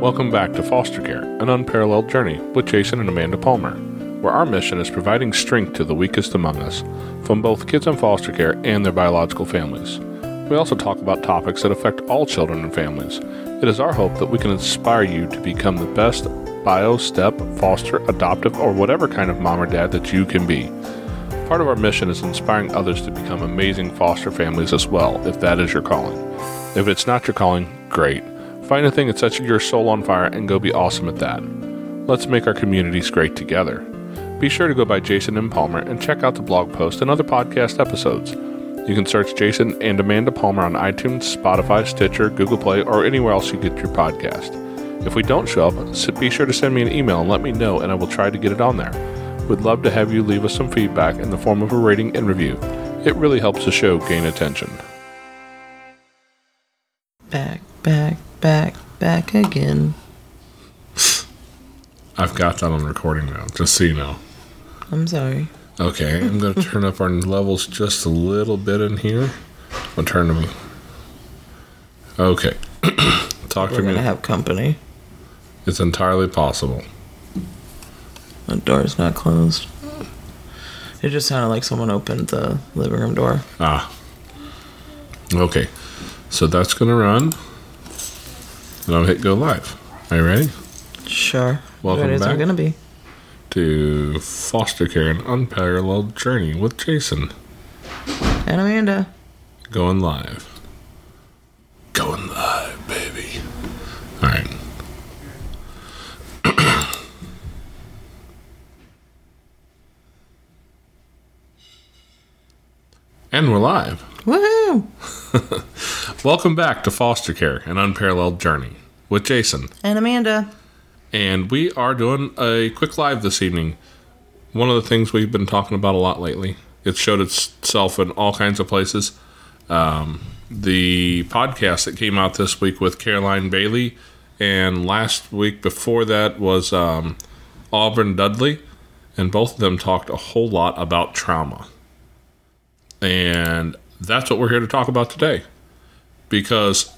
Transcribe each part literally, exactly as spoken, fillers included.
Welcome back to Foster Care, an unparalleled journey with Jason and Amanda Palmer, where our mission is providing strength to the weakest among us, from both kids in foster care and their biological families. We also talk about topics that affect all children and families. It is our hope that we can inspire you to become the best bio, step, foster, adoptive, or whatever kind of mom or dad that you can be. Part of our mission is inspiring others to become amazing foster families as well, if that is your calling. If it's not your calling, great. Find a thing that sets your soul on fire and go be awesome at that. Let's make our communities great together. Be sure to go by Jason and Palmer and check out the blog post and other podcast episodes. You can search Jason and Amanda Palmer on iTunes, Spotify, Stitcher, Google Play, or anywhere else you get your podcast. If we don't show up, be sure to send me an email and let me know, and I will try to get it on there. We'd love to have you leave us some feedback in the form of a rating and review. It really helps the show gain attention. Back, back. Back, back again. I've got that on recording now, just so you know. I'm sorry. Okay, I'm going to turn up our levels just a little bit in here. I'll turn them. Okay. Talk We're to me. We're going to have company. It's entirely possible. The door's not closed. It just sounded like someone opened the living room door. Ah. Okay. So that's going to run. And I'll hit go live. Are you ready? Sure. Welcome back. Gonna be. To Foster Care, an unparalleled journey with Jason. And Amanda. Going live. Going live, baby. Alright. And we're live. Woohoo! Welcome back to Foster Care, an unparalleled journey with Jason and Amanda. And we are doing a quick live this evening. One of the things we've been talking about a lot lately. It showed itself in all kinds of places. Um, the podcast that came out this week with Caroline Bailey, and last week before that was um, Auburn Dudley, and both of them talked a whole lot about trauma. And that's what we're here to talk about today, because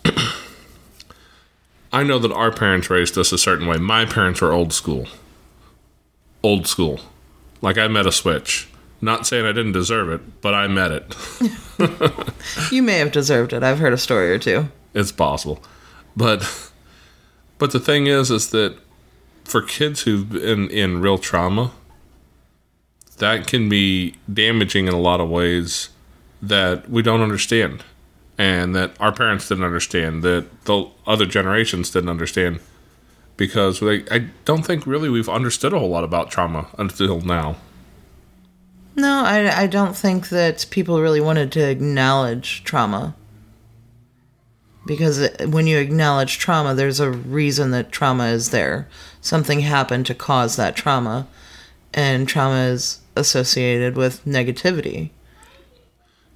I know that our parents raised us a certain way. My parents were old school. Old school. Like, I met a switch. Not saying I didn't deserve it, but I met it. You may have deserved it. I've heard a story or two. It's possible. But but the thing is, is that for kids who've been in real trauma, that can be damaging in a lot of ways that we don't understand, and that our parents didn't understand, that the other generations didn't understand, because we, I don't think really we've understood a whole lot about trauma until now. No, I, I don't think that people really wanted to acknowledge trauma, because when you acknowledge trauma, there's a reason that trauma is there. Something happened to cause that trauma, and trauma is associated with negativity.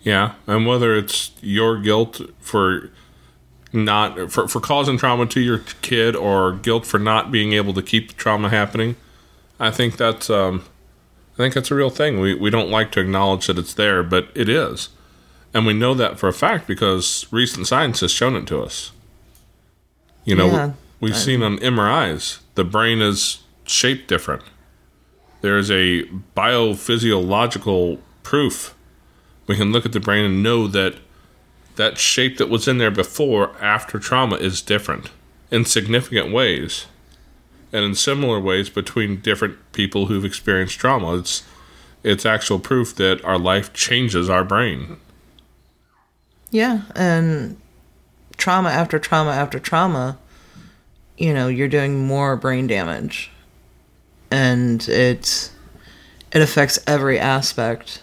Yeah, and whether it's your guilt for not for, for causing trauma to your kid, or guilt for not being able to keep the trauma happening, I think that's um, I think that's a real thing. We we don't like to acknowledge that it's there, but it is, and we know that for a fact because recent science has shown it to us. You know, yeah, we, we've I, seen on M R Is the brain is shaped different. There is a biophysiological proof. We can look at the brain and know that that shape that was in there before, after trauma, is different in significant ways, and in similar ways between different people who've experienced trauma. It's it's actual proof that our life changes our brain. Yeah, and trauma after trauma after trauma, you know, you're doing more brain damage, and it it affects every aspect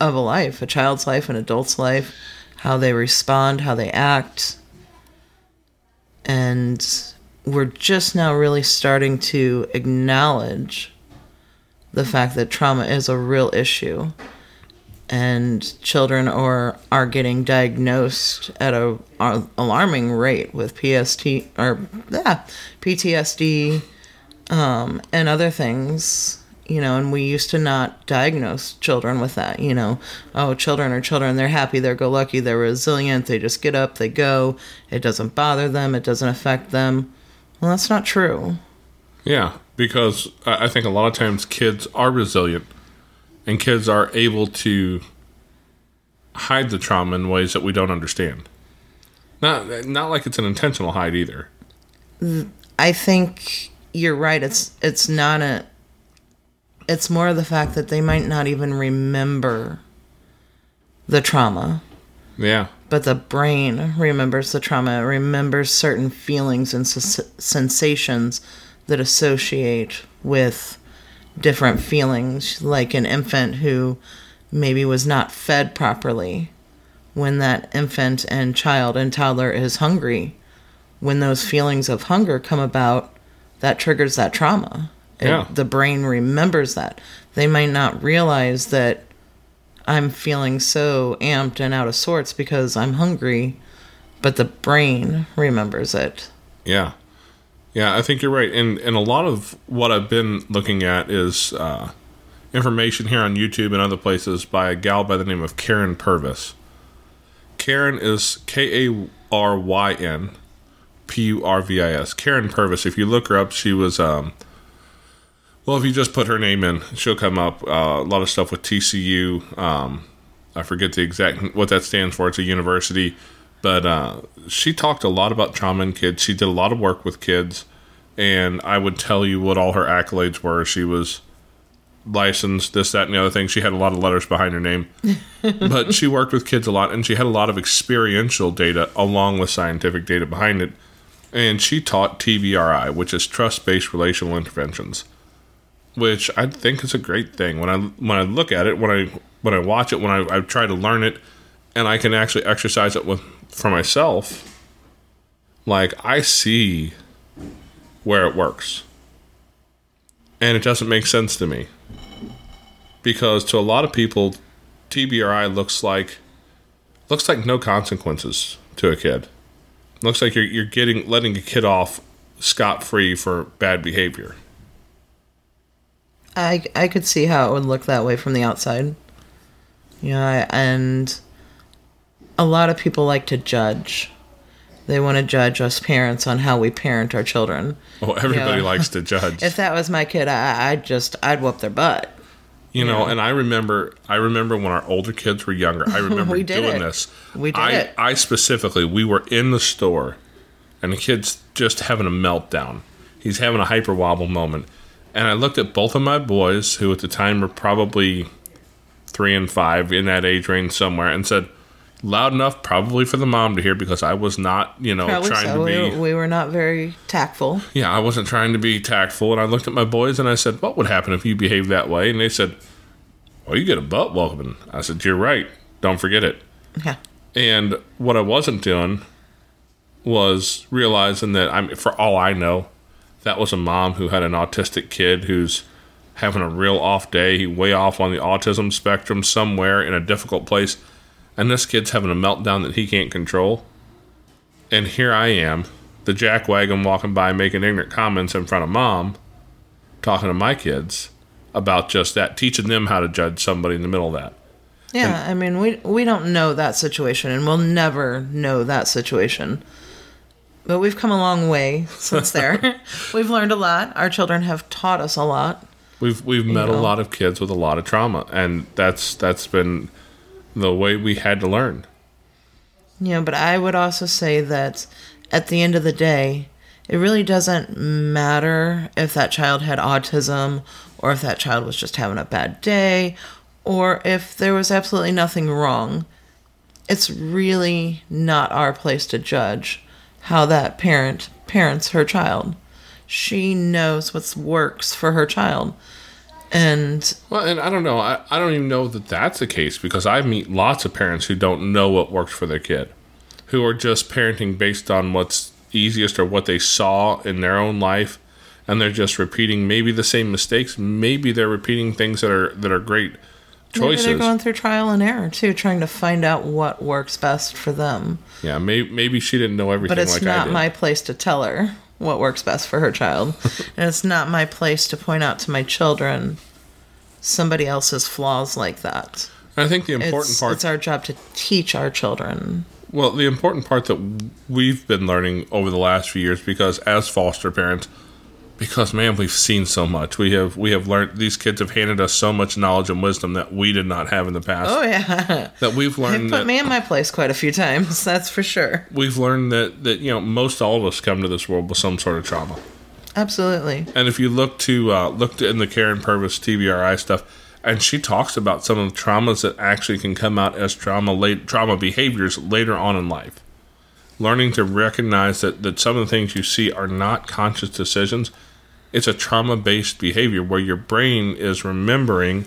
of a life, a child's life, an adult's life, how they respond, how they act. And we're just now really starting to acknowledge the fact that trauma is a real issue, and children are are getting diagnosed at a, a alarming rate with P S T or yeah, P T S D um, and other things. You know, and we used to not diagnose children with that, you know. Oh, children are children. They're happy. They're go-lucky. They're resilient. They just get up. They go. It doesn't bother them. It doesn't affect them. Well, that's not true. Yeah, because I think a lot of times kids are resilient and kids are able to hide the trauma in ways that we don't understand. Not not like it's an intentional hide either. I think you're right. It's it's not a... It's more of the fact that they might not even remember the trauma. Yeah. But the brain remembers the trauma, remembers certain feelings and s- sensations that associate with different feelings, like an infant who maybe was not fed properly. When that infant and child and toddler is hungry, when those feelings of hunger come about, that triggers that trauma. Yeah. It, the brain remembers that. They might not realize that I'm feeling so amped and out of sorts because I'm hungry, but the brain remembers it. Yeah. Yeah, I think you're right. And and a lot of what I've been looking at is uh, information here on YouTube and other places by a gal by the name of Karyn Purvis. Karyn is K A R Y N P U R V I S. Karyn Purvis, if you look her up, she was... Um, Well, if you just put her name in, she'll come up. Uh, a lot of stuff with T C U. Um, I forget the exact what that stands for. It's a university. But uh, she talked a lot about trauma in kids. She did a lot of work with kids. And I would tell you what all her accolades were. She was licensed, this, that, and the other thing. She had a lot of letters behind her name. But she worked with kids a lot. And she had a lot of experiential data along with scientific data behind it. And she taught T B R I, which is Trust-Based Relational Interventions. Which I think is a great thing. When I when I look at it, when I when I watch it, when I, I try to learn it, and I can actually exercise it with for myself, like I see where it works, and it doesn't make sense to me because to a lot of people, T B R I looks like looks like no consequences to a kid. It looks like you're you're getting letting a kid off scot-free for bad behavior. I, I could see how it would look that way from the outside. Yeah, and a lot of people like to judge. They want to judge us parents on how we parent our children. Oh, everybody you know, likes to judge. If that was my kid, I, I'd just, I'd whoop their butt. You know, know, and I remember, I remember when our older kids were younger. I remember we did doing it. this. We did I, it. I specifically, we were in the store, and the kid's just having a meltdown. He's having a hyper wobble moment. And I looked at both of my boys, who at the time were probably three and five, in that age range somewhere, and said, loud enough probably for the mom to hear because I was not, you know, probably trying so. to be... We were, we were not very tactful. Yeah, I wasn't trying to be tactful. And I looked at my boys and I said, what would happen if you behaved that way? And they said, well, you get a butt welcoming. I said, you're right. Don't forget it. Yeah. And what I wasn't doing was realizing that, I'm, for all I know, that was a mom who had an autistic kid who's having a real off day. He's way off on the autism spectrum somewhere in a difficult place. And this kid's having a meltdown that he can't control. And here I am, the jackwagon walking by making ignorant comments in front of mom, talking to my kids about just that, teaching them how to judge somebody in the middle of that. Yeah, and, I mean, we we don't know that situation, and we'll never know that situation. But we've come a long way since there. We've learned a lot. Our children have taught us a lot. We've we've met know. a lot of kids with a lot of trauma, and that's that's been the way we had to learn. Yeah, but I would also say that at the end of the day, it really doesn't matter if that child had autism or if that child was just having a bad day or if there was absolutely nothing wrong. It's really not our place to judge how that parent parents her child. She knows what works for her child. And well, and I don't know. I, I don't even know that that's the case because I meet lots of parents who don't know what works for their kid, who are just parenting based on what's easiest or what they saw in their own life, and they're just repeating maybe the same mistakes. Maybe they're repeating things that are that are great choices. Maybe they're going through trial and error, too, trying to find out what works best for them. Yeah, maybe, maybe she didn't know everything like I did. But it's not my place to tell her what works best for her child. And it's not my place to point out to my children somebody else's flaws like that. I think the important part... It's our job to teach our children. Well, the important part that we've been learning over the last few years, because as foster parents, because man, we've seen so much. We have we have learned. These kids have handed us so much knowledge and wisdom that we did not have in the past. Oh yeah, that we've learned. They've put that, me in my place quite a few times. That's for sure. We've learned that that you know most all of us come to this world with some sort of trauma. Absolutely. And if you look to uh, looked in the Karyn Purvis T B R I stuff, and she talks about some of the traumas that actually can come out as trauma late trauma behaviors later on in life. Learning to recognize that, that some of the things you see are not conscious decisions. It's a trauma-based behavior where your brain is remembering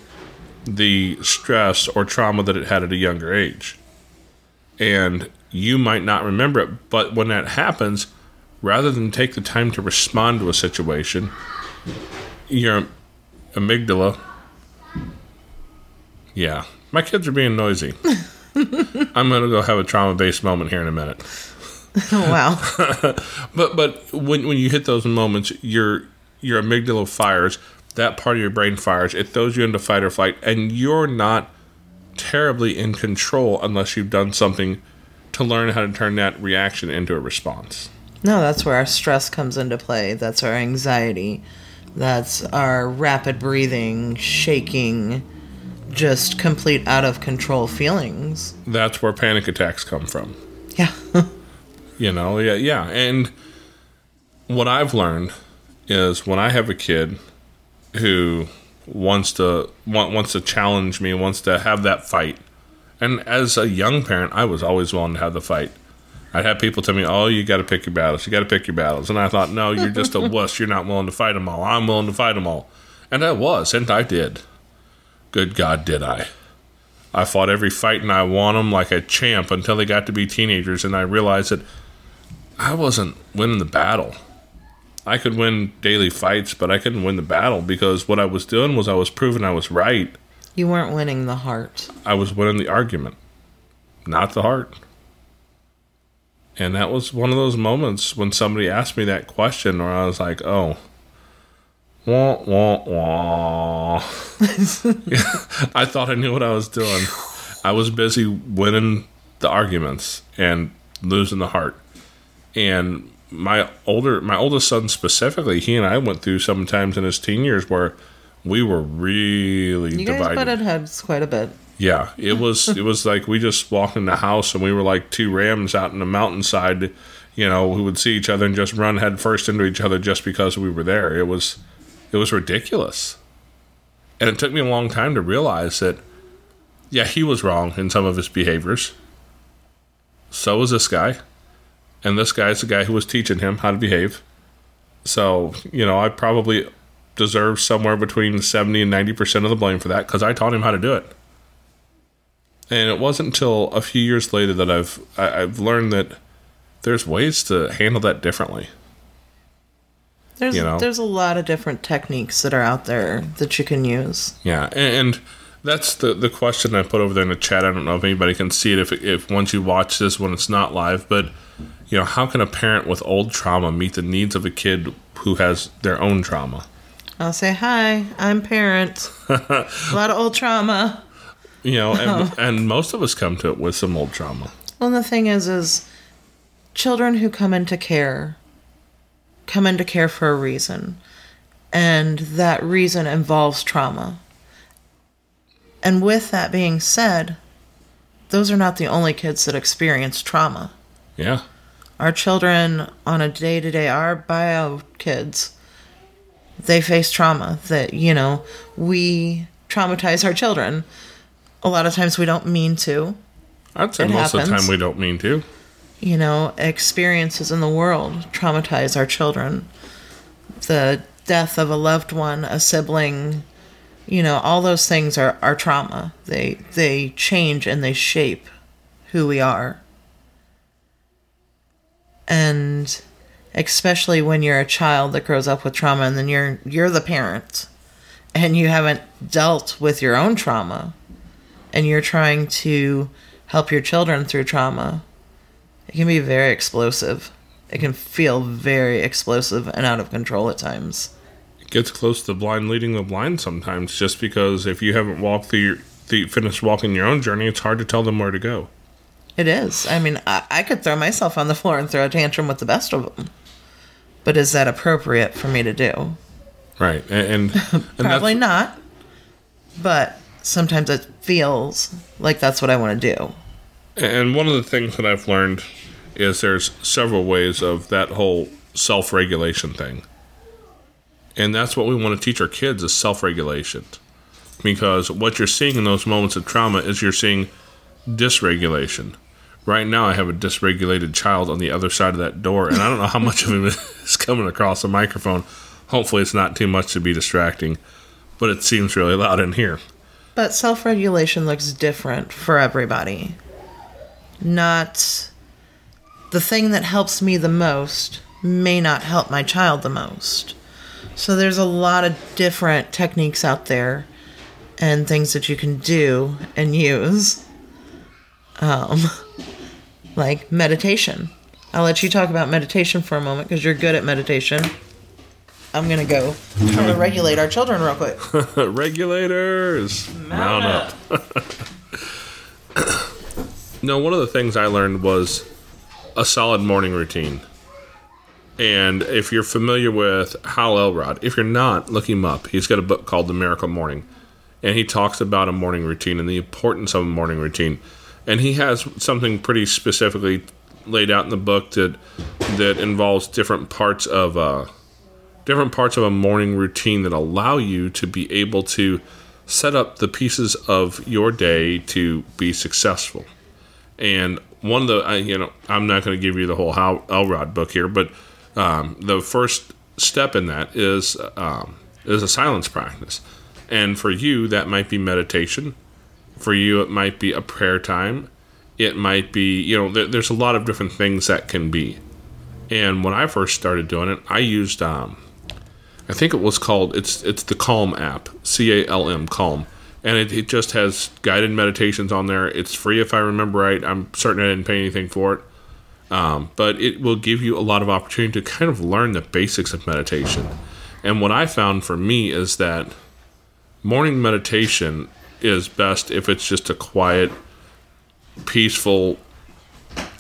the stress or trauma that it had at a younger age. And you might not remember it, but when that happens, rather than take the time to respond to a situation, your amygdala... Yeah, my kids are being noisy. I'm going to go have a trauma-based moment here in a minute. Oh, wow. But but when when you hit those moments, your your amygdala fires, that part of your brain fires, it throws you into fight or flight, and you're not terribly in control unless you've done something to learn how to turn that reaction into a response. No, that's where our stress comes into play. That's our anxiety. That's our rapid breathing, shaking, just complete out of control feelings. That's where panic attacks come from. Yeah. You know, yeah, yeah. And what I've learned is when I have a kid who wants to want, wants to challenge me, wants to have that fight. And as a young parent, I was always willing to have the fight. I'd have people tell me, "Oh, you got to pick your battles. You got to pick your battles." And I thought, "No, you're just a wuss. You're not willing to fight them all. I'm willing to fight them all." And I was, and I did. Good God, did I. I fought every fight and I won them like a champ until they got to be teenagers and I realized that I wasn't winning the battle. I could win daily fights, but I couldn't win the battle because what I was doing was I was proving I was right. You weren't winning the heart. I was winning the argument, not the heart. And that was one of those moments when somebody asked me that question where I was like, oh, wah, wah, wah. I thought I knew what I was doing. I was busy winning the arguments and losing the heart. And my older, my oldest son specifically, he and I went through sometimes in his teen years where we were really divided. You guys divided. Butted heads quite a bit. Yeah, it was it was like we just walked in the house and we were like two rams out in the mountainside, you know, who would see each other and just run headfirst into each other just because we were there. It was it was ridiculous. And it took me a long time to realize that, yeah, he was wrong in some of his behaviors. So was this guy. And this guy's the guy who was teaching him how to behave. So, you know, I probably deserve somewhere between seventy and ninety percent of the blame for that because I taught him how to do it. And it wasn't until a few years later that I've I've learned that there's ways to handle that differently. There's you know? there's a lot of different techniques that are out there that you can use. Yeah, and that's the, the question I put over there in the chat. I don't know if anybody can see it if if once you watch this when it's not live, but you know, how can a parent with old trauma meet the needs of a kid who has their own trauma? I'll say hi. I'm parent. A lot of old trauma. You know, and, and most of us come to it with some old trauma. Well, the thing is, is children who come into care, come into care for a reason. And that reason involves trauma. And with that being said, those are not the only kids that experience trauma. Yeah. Our children on a day-to-day, our bio kids, they face trauma that, you know, we traumatize our children. A lot of times we don't mean to. I'd say it most happens. Of the time we don't mean to. You know, experiences in the world traumatize our children. The death of a loved one, a sibling, you know, all those things are, are trauma. They they change and they shape who we are. And especially when you're a child that grows up with trauma and then you're you're the parent and you haven't dealt with your own trauma. And you're trying to help your children through trauma, it can be very explosive. It can feel very explosive and out of control at times. It gets close to blind leading the blind sometimes, just because if you haven't walked through your, through, finished walking your own journey, it's hard to tell them where to go. It is. I mean, I, I could throw myself on the floor and throw a tantrum with the best of them. But is that appropriate for me to do? Right. And, and probably and not. But sometimes it feels like that's what I want to do. And one of the things that I've learned is there's several ways of that whole self-regulation thing. And that's what we want to teach our kids is self-regulation. Because what you're seeing in those moments of trauma is you're seeing dysregulation. Right now, I have a dysregulated child on the other side of that door, and I don't know how much of him is coming across the microphone. Hopefully, it's not too much to be distracting, but it seems really loud in here. But self-regulation looks different for everybody. Not the thing that helps me the most may not help my child the most. So there's a lot of different techniques out there and things that you can do and use. Um, like meditation. I'll let you talk about meditation for a moment because you're good at meditation. I'm going to go try to regulate our children real quick. Regulators! Mount up. No, one of the things I learned was a solid morning routine. And if you're familiar with Hal Elrod, if you're not, look him up. He's got a book called The Miracle Morning. And he talks about a morning routine and the importance of a morning routine. And he has something pretty specifically laid out in the book that that involves different parts of a, different parts of a morning routine that allow you to be able to set up the pieces of your day to be successful. And one of the I, you know I'm not going to give you the whole Hal Elrod book here, but um, the first step in that is um, is a silence practice, and for you that might be meditation. For you, it might be a prayer time. It might be, you know, th- there's a lot of different things that can be. And when I first started doing it, I used, um, I think it was called, it's it's the Calm app, C A L M, Calm. And it, it just has guided meditations on there. It's free if I remember right. I'm certain I didn't pay anything for it. Um, but it will give you a lot of opportunity to kind of learn the basics of meditation. And what I found for me is that morning meditation is best if it's just a quiet, peaceful,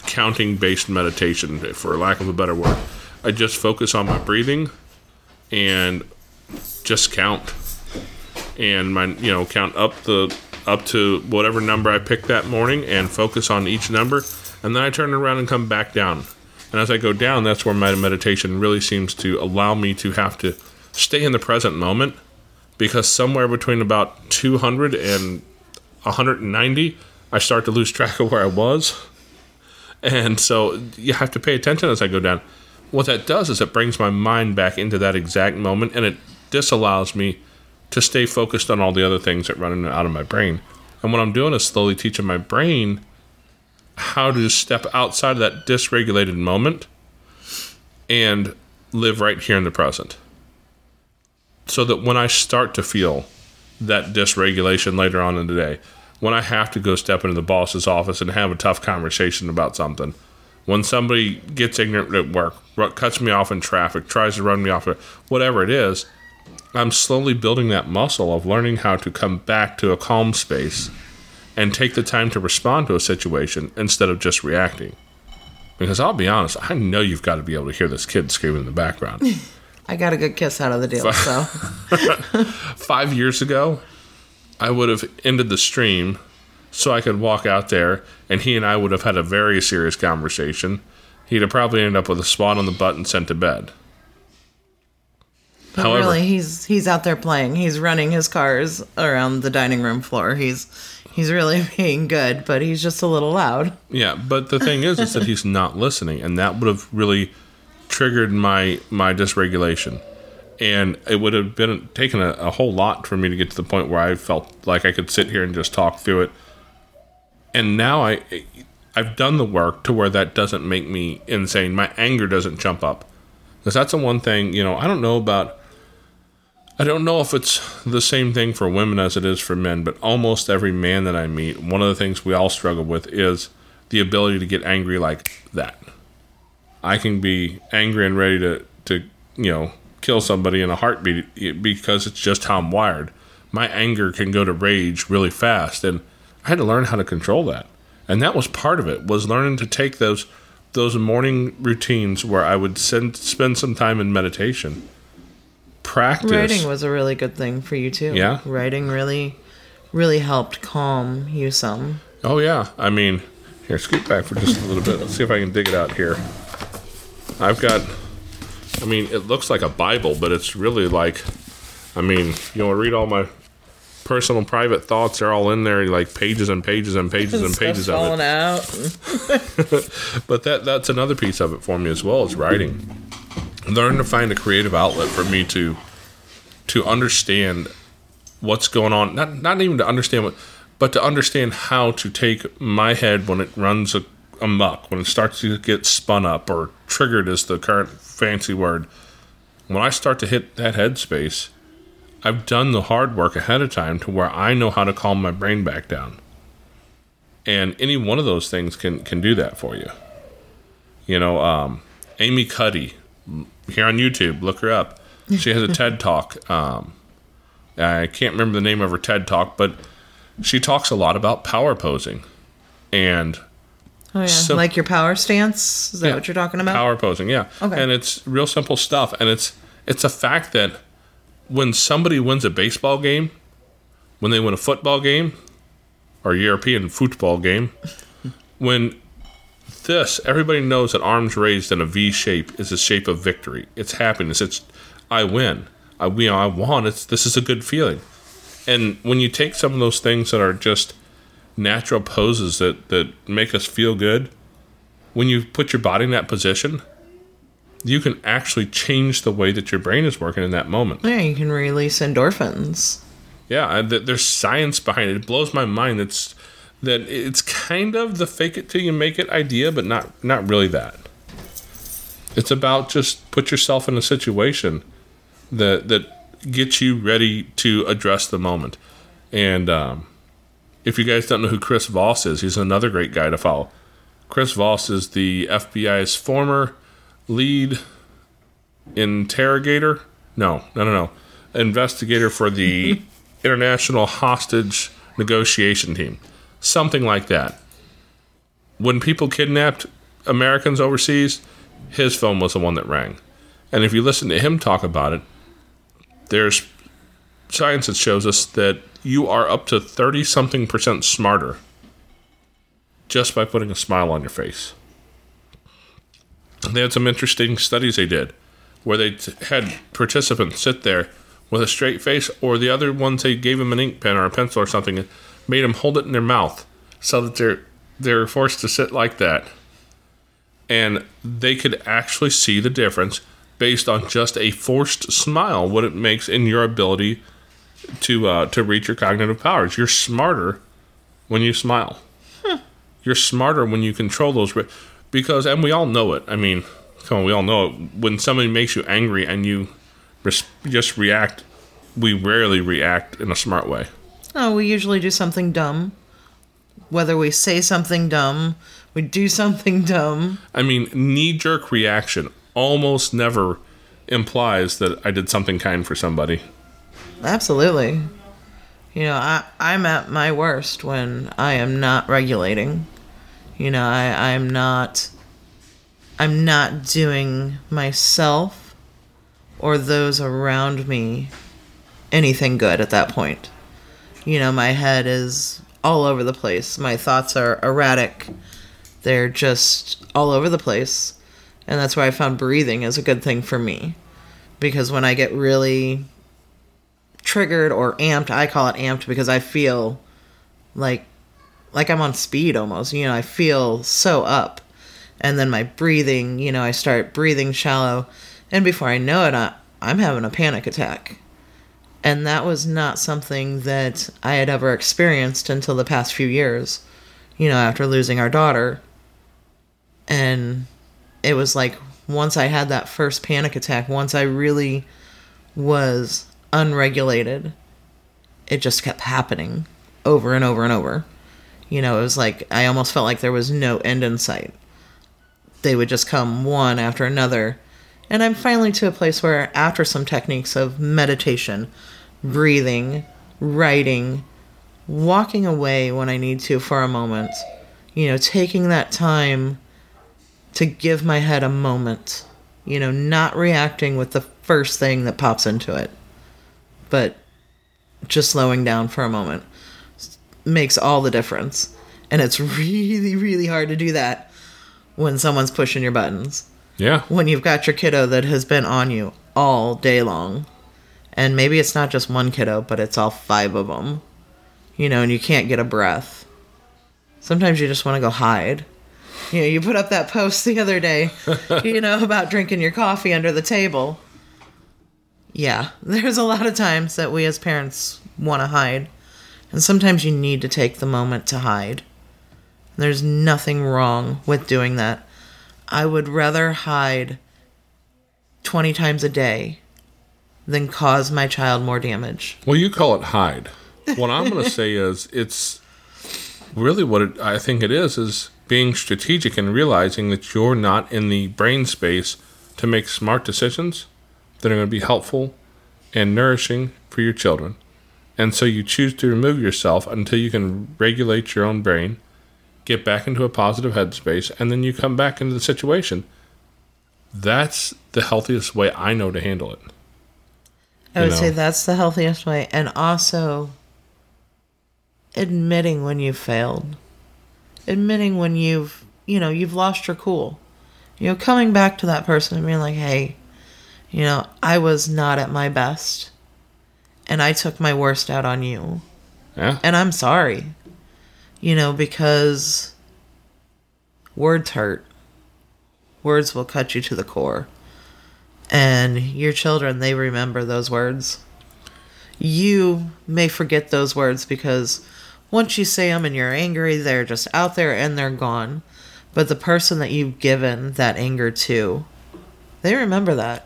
counting-based meditation, for lack of a better word. I just focus on my breathing and just count. And my, you know, count up the up to whatever number I pick that morning and focus on each number. And then I turn around and come back down. And as I go down, that's where my meditation really seems to allow me to have to stay in the present moment. Because somewhere between about two hundred and one hundred ninety, I start to lose track of where I was. And so you have to pay attention as I go down. What that does is it brings my mind back into that exact moment, and it disallows me to stay focused on all the other things that run out of my brain. And what I'm doing is slowly teaching my brain how to step outside of that dysregulated moment and live right here in the present. So that when I start to feel that dysregulation later on in the day, when I have to go step into the boss's office and have a tough conversation about something, when somebody gets ignorant at work, cuts me off in traffic, tries to run me off, whatever it is, I'm slowly building that muscle of learning how to come back to a calm space and take the time to respond to a situation instead of just reacting. Because I'll be honest, I know you've got to be able to hear this kid screaming in the background. I got a good kiss out of the deal, so. Five years ago, I would have ended the stream so I could walk out there, and he and I would have had a very serious conversation. He'd have probably ended up with a spot on the butt and sent to bed. But however, really, he's he's out there playing. He's running his cars around the dining room floor. He's he's really being good, but he's just a little loud. Yeah, but the thing is, is that he's not listening, and that would have really triggered my my dysregulation, and it would have been taken a, a whole lot for me to get to the point where I felt like I could sit here and just talk through it. And now I I've done the work to where that doesn't make me insane. My anger doesn't jump up, because that's the one thing, you know, I don't know about I don't know if it's the same thing for women as it is for men, but almost every man that I meet, one of the things we all struggle with is the ability to get angry like that. I can be angry and ready to, to, you know, kill somebody in a heartbeat because it's just how I'm wired. My anger can go to rage really fast, and I had to learn how to control that. And that was part of it, was learning to take those those morning routines where I would send, spend some time in meditation. Practice. Writing was a really good thing for you, too. Yeah. Writing really, really helped calm you some. Oh, yeah. I mean, here, scoot back for just a little bit. Let's see if I can dig it out here. I've got, I mean, it looks like a Bible, but it's really like, I mean, you know, I read all my personal private thoughts. They're all in there, like pages and pages and pages and pages of it. Out. But that that's another piece of it for me as well, is writing. Learn to find a creative outlet for me to to understand what's going on. Not not even to understand what, but to understand how to take my head when it runs amok, when it starts to get spun up or triggered is the current fancy word. When I start to hit that headspace, I've done the hard work ahead of time to where I know how to calm my brain back down. And any one of those things can, can do that for you. You know, um, Amy Cuddy, here on YouTube, look her up. She has a TED Talk. Um, I can't remember the name of her TED Talk, but she talks a lot about power posing. And oh, yeah. Sim- like your power stance? Is that yeah. what you're talking about? Power posing, yeah. Okay. And it's real simple stuff. And it's it's a fact that when somebody wins a baseball game, when they win a football game, or a European football game, when this, everybody knows that arms raised in a V shape is a shape of victory. It's happiness. It's, I win. I, you know, I won. It's, this is a good feeling. And when you take some of those things that are just natural poses that, that make us feel good, when you put your body in that position, you can actually change the way that your brain is working in that moment. Yeah, you can release endorphins. Yeah, there's science behind it. It blows my mind. It's that it's kind of the fake it till you make it idea, but not not really that. It's about just put yourself in a situation that that gets you ready to address the moment. And um, if you guys don't know who Chris Voss is, he's another great guy to follow. Chris Voss is the F B I's former lead interrogator? No, no, no, no. Investigator for the International Hostage Negotiation Team. Something like that. When people kidnapped Americans overseas, his phone was the one that rang. And if you listen to him talk about it, there's science that shows us that you are up to thirty-something percent smarter just by putting a smile on your face. They had some interesting studies they did where they t- had participants sit there with a straight face, or the other ones they gave them an ink pen or a pencil or something and made them hold it in their mouth so that they're, they're forced to sit like that. And they could actually see the difference based on just a forced smile, what it makes in your ability to uh, to reach your cognitive powers. You're smarter when you smile. Huh. You're smarter when you control those... Re- Because, and we all know it. I mean, come on, we all know it. When somebody makes you angry and you res- just react, we rarely react in a smart way. Oh, we usually do something dumb. Whether we say something dumb, we do something dumb. I mean, knee-jerk reaction almost never implies that I did something kind for somebody. Absolutely. You know, I, I'm at my worst when I am not regulating. You know, I, I'm not, I'm not doing myself or those around me anything good at that point. You know, my head is all over the place. My thoughts are erratic. They're just all over the place. And that's why I found breathing is a good thing for me. Because when I get really triggered or amped, I call it amped because I feel like, like I'm on speed almost, you know, I feel so up. And then my breathing, you know, I start breathing shallow. And before I know it, I, I'm having a panic attack. And that was not something that I had ever experienced until the past few years, you know, after losing our daughter. And it was like, once I had that first panic attack, once I really was unregulated, it just kept happening over and over and over. You know, it was like, I almost felt like there was no end in sight. They would just come one after another. And I'm finally to a place where after some techniques of meditation, breathing, writing, walking away when I need to for a moment, you know, taking that time to give my head a moment, you know, not reacting with the first thing that pops into it, but just slowing down for a moment makes all the difference. And it's really, really hard to do that when someone's pushing your buttons. Yeah. When you've got your kiddo that has been on you all day long. And maybe it's not just one kiddo, but it's all five of them. You know, and you can't get a breath. Sometimes you just want to go hide. You know, you put up that post the other day, you know, about drinking your coffee under the table. Yeah, there's a lot of times that we as parents want to hide. And sometimes you need to take the moment to hide. There's nothing wrong with doing that. I would rather hide twenty times a day than cause my child more damage. Well, you call it hide. What I'm going to say is it's really what it, I think it is, is being strategic and realizing that you're not in the brain space to make smart decisions that are going to be helpful and nourishing for your children. And so you choose to remove yourself until you can regulate your own brain, get back into a positive headspace, and then you come back into the situation. That's the healthiest way I know to handle it. I would you know? say that's the healthiest way. And also admitting when you've failed. Admitting when you've, you know, you've lost your cool. You know, coming back to that person and being like, hey, you know, I was not at my best. And I took my worst out on you. Yeah. And I'm sorry. You know, because words hurt. Words will cut you to the core. And your children, they remember those words. You may forget those words because once you say them and you're angry, they're just out there and they're gone. But the person that you've given that anger to, they remember that.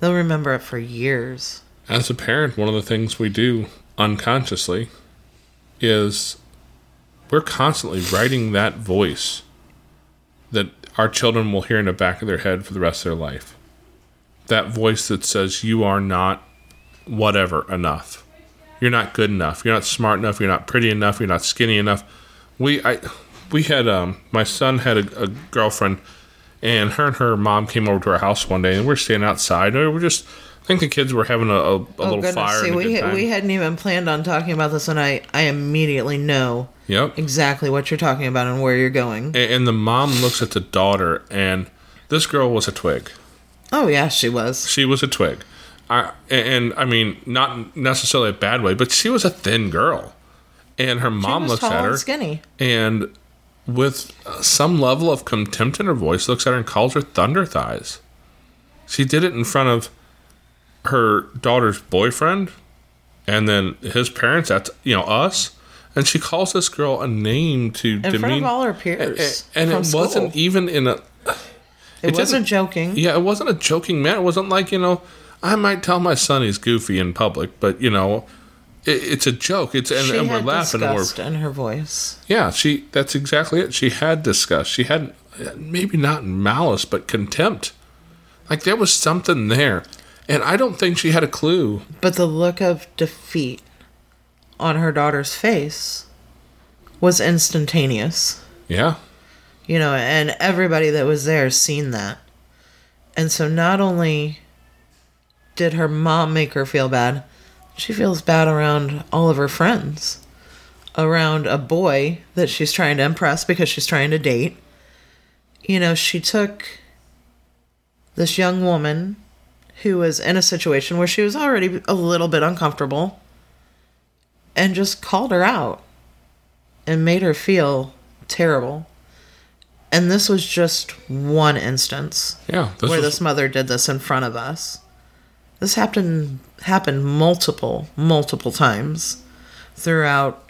They'll remember it for years. As a parent, one of the things we do unconsciously is we're constantly writing that voice that our children will hear in the back of their head for the rest of their life. That voice that says, you are not whatever enough. You're not good enough. You're not smart enough. You're not pretty enough. You're not skinny enough. We I, we had, um, my son had a, a girlfriend, and her and her mom came over to our house one day, and we're standing outside, and we're just... I think the kids were having a, a, a oh, little goodness. fire. See, we, ha- we hadn't even planned on talking about this, and I, I immediately know yep. exactly what you're talking about and where you're going. And, and the mom looks at the daughter, and this girl was a twig. Oh, yeah, she was. She was a twig. I, and, and, I mean, not necessarily a bad way, but she was a thin girl. And her mom looks at her. She was tall and skinny. And with some level of contempt in her voice, looks at her and calls her thunder thighs. She did it in front of her daughter's boyfriend and then his parents, that's, you know, us, and she calls this girl a name to in demean front of all her peers and, and, and it school. wasn't even in a it, it wasn't joking yeah it wasn't a joking matter. It wasn't like, you know, I might tell my son he's goofy in public, but you know, it, it's a joke. It's and, she and had we're laughing disgust and we're, in her voice. Yeah, she that's exactly it. She had disgust. She had maybe not malice but contempt. Like there was something there. And I don't think she had a clue. But the look of defeat on her daughter's face was instantaneous. Yeah. You know, and everybody that was there seen that. And so not only did her mom make her feel bad, she feels bad around all of her friends. Around a boy that she's trying to impress because she's trying to date. You know, she took this young woman who was in a situation where she was already a little bit uncomfortable and just called her out and made her feel terrible. And this was just one instance yeah, this where was... this mother did this in front of us. This happened happened multiple, multiple times throughout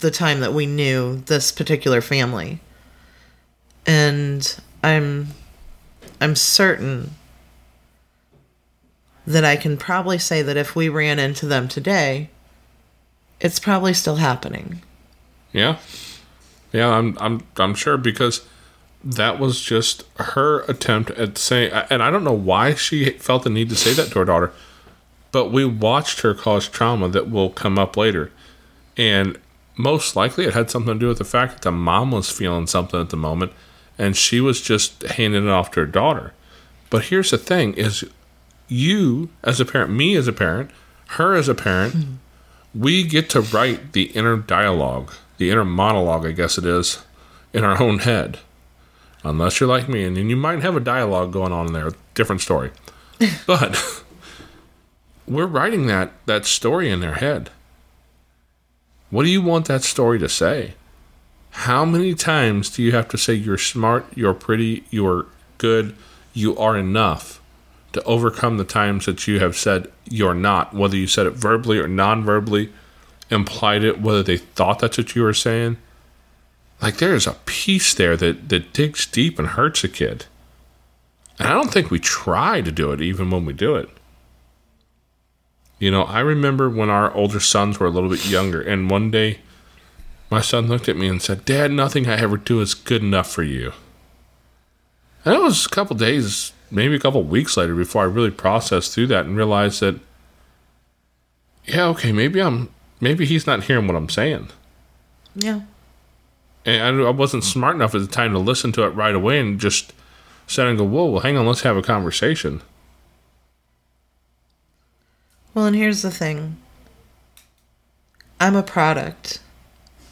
the time that we knew this particular family. And I'm I'm certain that I can probably say that if we ran into them today, it's probably still happening. Yeah. Yeah, I'm I'm I'm sure, because that was just her attempt at saying, and I don't know why she felt the need to say that to her daughter, but we watched her cause trauma that will come up later. And most likely it had something to do with the fact that the mom was feeling something at the moment, and she was just handing it off to her daughter. But here's the thing, is you as a parent, me as a parent, her as a parent, mm-hmm. we get to write the inner dialogue, the inner monologue, I guess it is, in our own head. Unless you're like me, and then you might have a dialogue going on in there. Different story. But we're writing that, that story in their head. What do you want that story to say? How many times do you have to say you're smart, you're pretty, you're good, you are enough to overcome the times that you have said you're not, whether you said it verbally or non-verbally, implied it, whether they thought that's what you were saying? Like, there's a piece there that, that digs deep and hurts a kid. And I don't think we try to do it even when we do it. You know, I remember when our older sons were a little bit younger, and one day my son looked at me and said, "Dad, nothing I ever do is good enough for you." And it was a couple days, maybe a couple weeks later before I really processed through that and realized that, yeah, okay, maybe I'm, maybe he's not hearing what I'm saying. Yeah. And I wasn't smart enough at the time to listen to it right away and just sit and go, whoa, well, hang on, let's have a conversation. Well, and here's the thing. I'm a product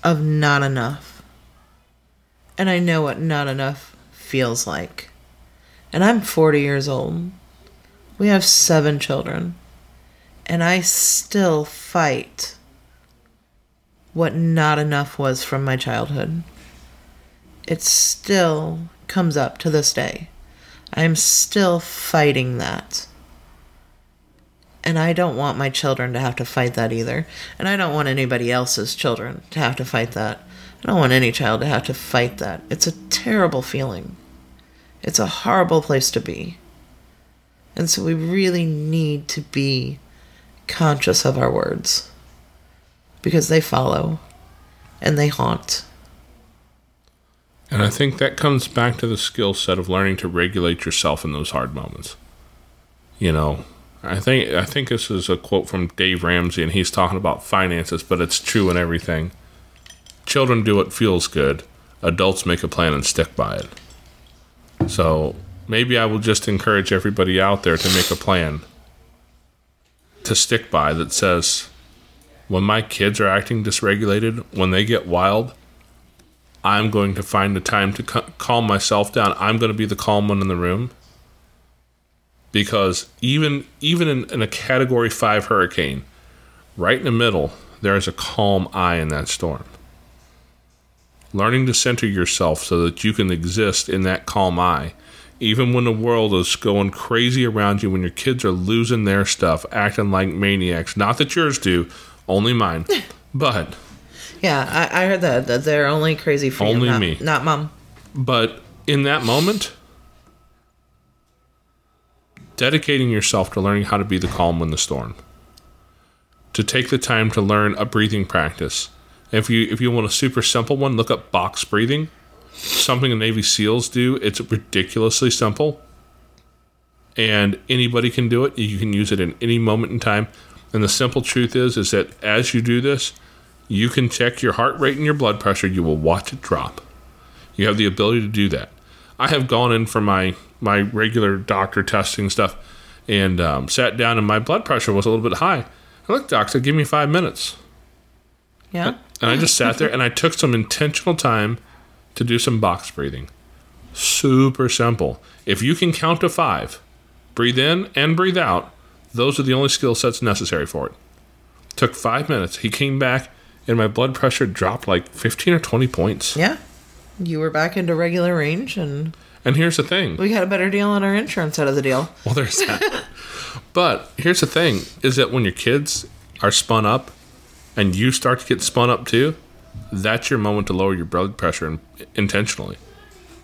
of not enough. And I know what not enough feels like. And I'm forty years old. We have seven children. And I still fight what not enough was from my childhood. It still comes up to this day. I'm still fighting that. And I don't want my children to have to fight that either. And I don't want anybody else's children to have to fight that. I don't want any child to have to fight that. It's a terrible feeling. It's a horrible place to be. And so we really need to be conscious of our words, because they follow and they haunt. And I think that comes back to the skill set of learning to regulate yourself in those hard moments. You know, I think I think this is a quote from Dave Ramsey, and he's talking about finances, but it's true in everything. Children do what feels good. Adults make a plan and stick by it. So maybe I will just encourage everybody out there to make a plan to stick by that says, when my kids are acting dysregulated, when they get wild, I'm going to find the time to c- calm myself down. I'm going to be the calm one in the room. Because even even in, in a Category five hurricane, right in the middle, there is a calm eye in that storm. Learning to center yourself so that you can exist in that calm eye. Even when the world is going crazy around you, when your kids are losing their stuff, acting like maniacs. Not that yours do. Only mine, but yeah, I, I heard that, that they're only crazy for only you, not, me, not mom. But in that moment, dedicating yourself to learning how to be the calm in the storm, to take the time to learn a breathing practice. If you if you want a super simple one, look up box breathing. Something the Navy SEALs do. It's ridiculously simple, and anybody can do it. You can use it in any moment in time. And the simple truth is, is that as you do this, you can check your heart rate and your blood pressure. You will watch it drop. You have the ability to do that. I have gone in for my, my regular doctor testing stuff and um, sat down, and my blood pressure was a little bit high. I looked, doc said, give me five minutes. Yeah. And I just sat there, and I took some intentional time to do some box breathing. Super simple. If you can count to five, breathe in and breathe out, those are the only skill sets necessary for it. Took five minutes. He came back, and my blood pressure dropped like fifteen or twenty points. Yeah. You were back into regular range. And and here's the thing. We got a better deal on our insurance out of the deal. Well, there's that. But here's the thing, is that when your kids are spun up and you start to get spun up too, that's your moment to lower your blood pressure intentionally.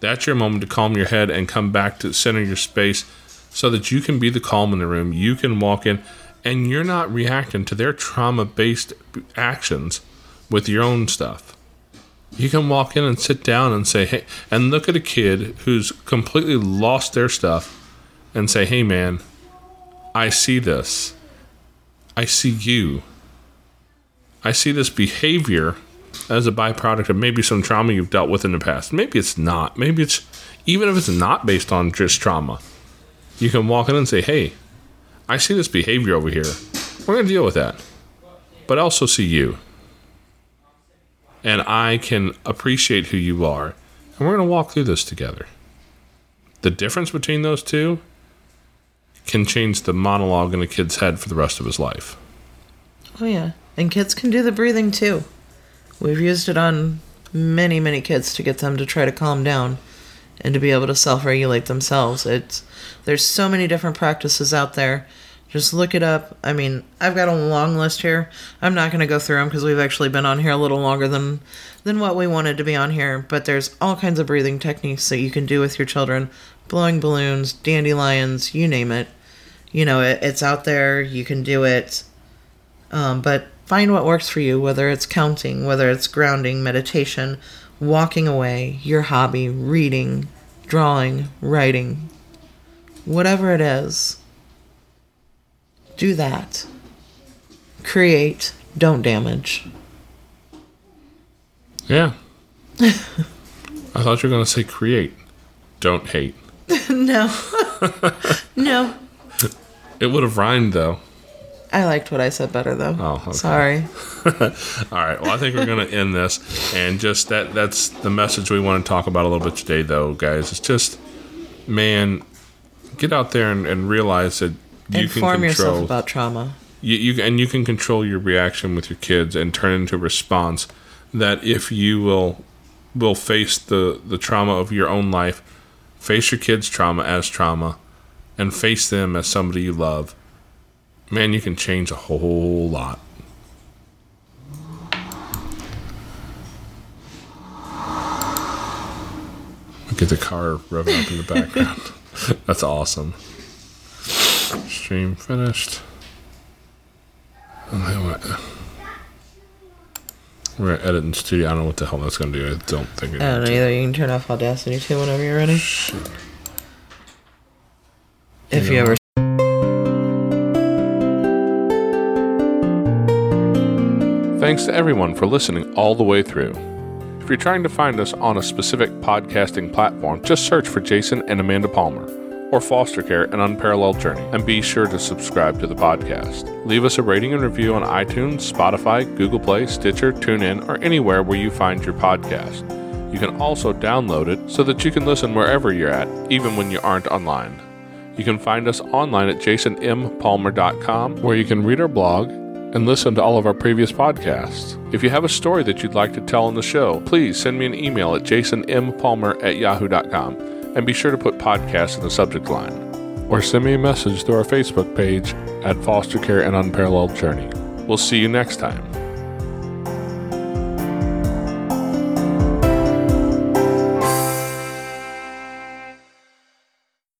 That's your moment to calm your head and come back to the center of your space, so that you can be the calm in the room. You can walk in, and you're not reacting to their trauma-based actions with your own stuff. You can walk in and sit down and say, hey, and look at a kid who's completely lost their stuff and say, hey, man, I see this. I see you. I see this behavior as a byproduct of maybe some trauma you've dealt with in the past. Maybe it's not. Maybe it's, even if it's not based on just trauma, you can walk in and say, hey, I see this behavior over here. We're going to deal with that. But I also see you. And I can appreciate who you are. And we're going to walk through this together. The difference between those two can change the monologue in a kid's head for the rest of his life. Oh, yeah. And kids can do the breathing, too. We've used it on many, many kids to get them to try to calm down and to be able to self-regulate themselves. It's There's so many different practices out there. Just look it up. I mean, I've got a long list here. I'm not going to go through them because we've actually been on here a little longer than, than what we wanted to be on here. But there's all kinds of breathing techniques that you can do with your children. Blowing balloons, dandelions, you name it. You know, it, it's out there. You can do it. Um, but find what works for you, whether it's counting, whether it's grounding, meditation, walking away, your hobby, reading, drawing, writing, whatever it is. Do that. Create. Don't damage. Yeah. I thought you were going to say create. Don't hate. No. No. It would have rhymed, though. I liked what I said better, though. Oh, okay. Sorry. All right. Well, I think we're going to end this. And just that that's the message we want to talk about a little bit today, though, guys. It's just, man, get out there and, and realize that You Inform can control, yourself about trauma. You, you and you can control your reaction with your kids and turn it into a response that if you will will face the, the trauma of your own life, face your kids' trauma as trauma, and face them as somebody you love, man, you can change a whole lot. Get the car revving up in the background. That's awesome. Stream finished. We're gonna edit in studio. I don't know what the hell that's gonna do. I don't think it I don't know either. You can turn off Audacity too whenever you're ready. Shit. If you, you ever. Thanks to everyone for listening all the way through. If you're trying to find us on a specific podcasting platform, just search for Jason and Amanda Palmer. Or Foster Care, An Unparalleled Journey, and be sure to subscribe to the podcast. Leave us a rating and review on iTunes, Spotify, Google Play, Stitcher, TuneIn, or anywhere where you find your podcast. You can also download it so that you can listen wherever you're at, even when you aren't online. You can find us online at jason m palmer dot com, where you can read our blog and listen to all of our previous podcasts. If you have a story that you'd like to tell on the show, please send me an email at jason m palmer at yahoo dot com. And be sure to put podcast in the subject line. Or send me a message through our Facebook page at Foster Care and Unparalleled Journey. We'll see you next time.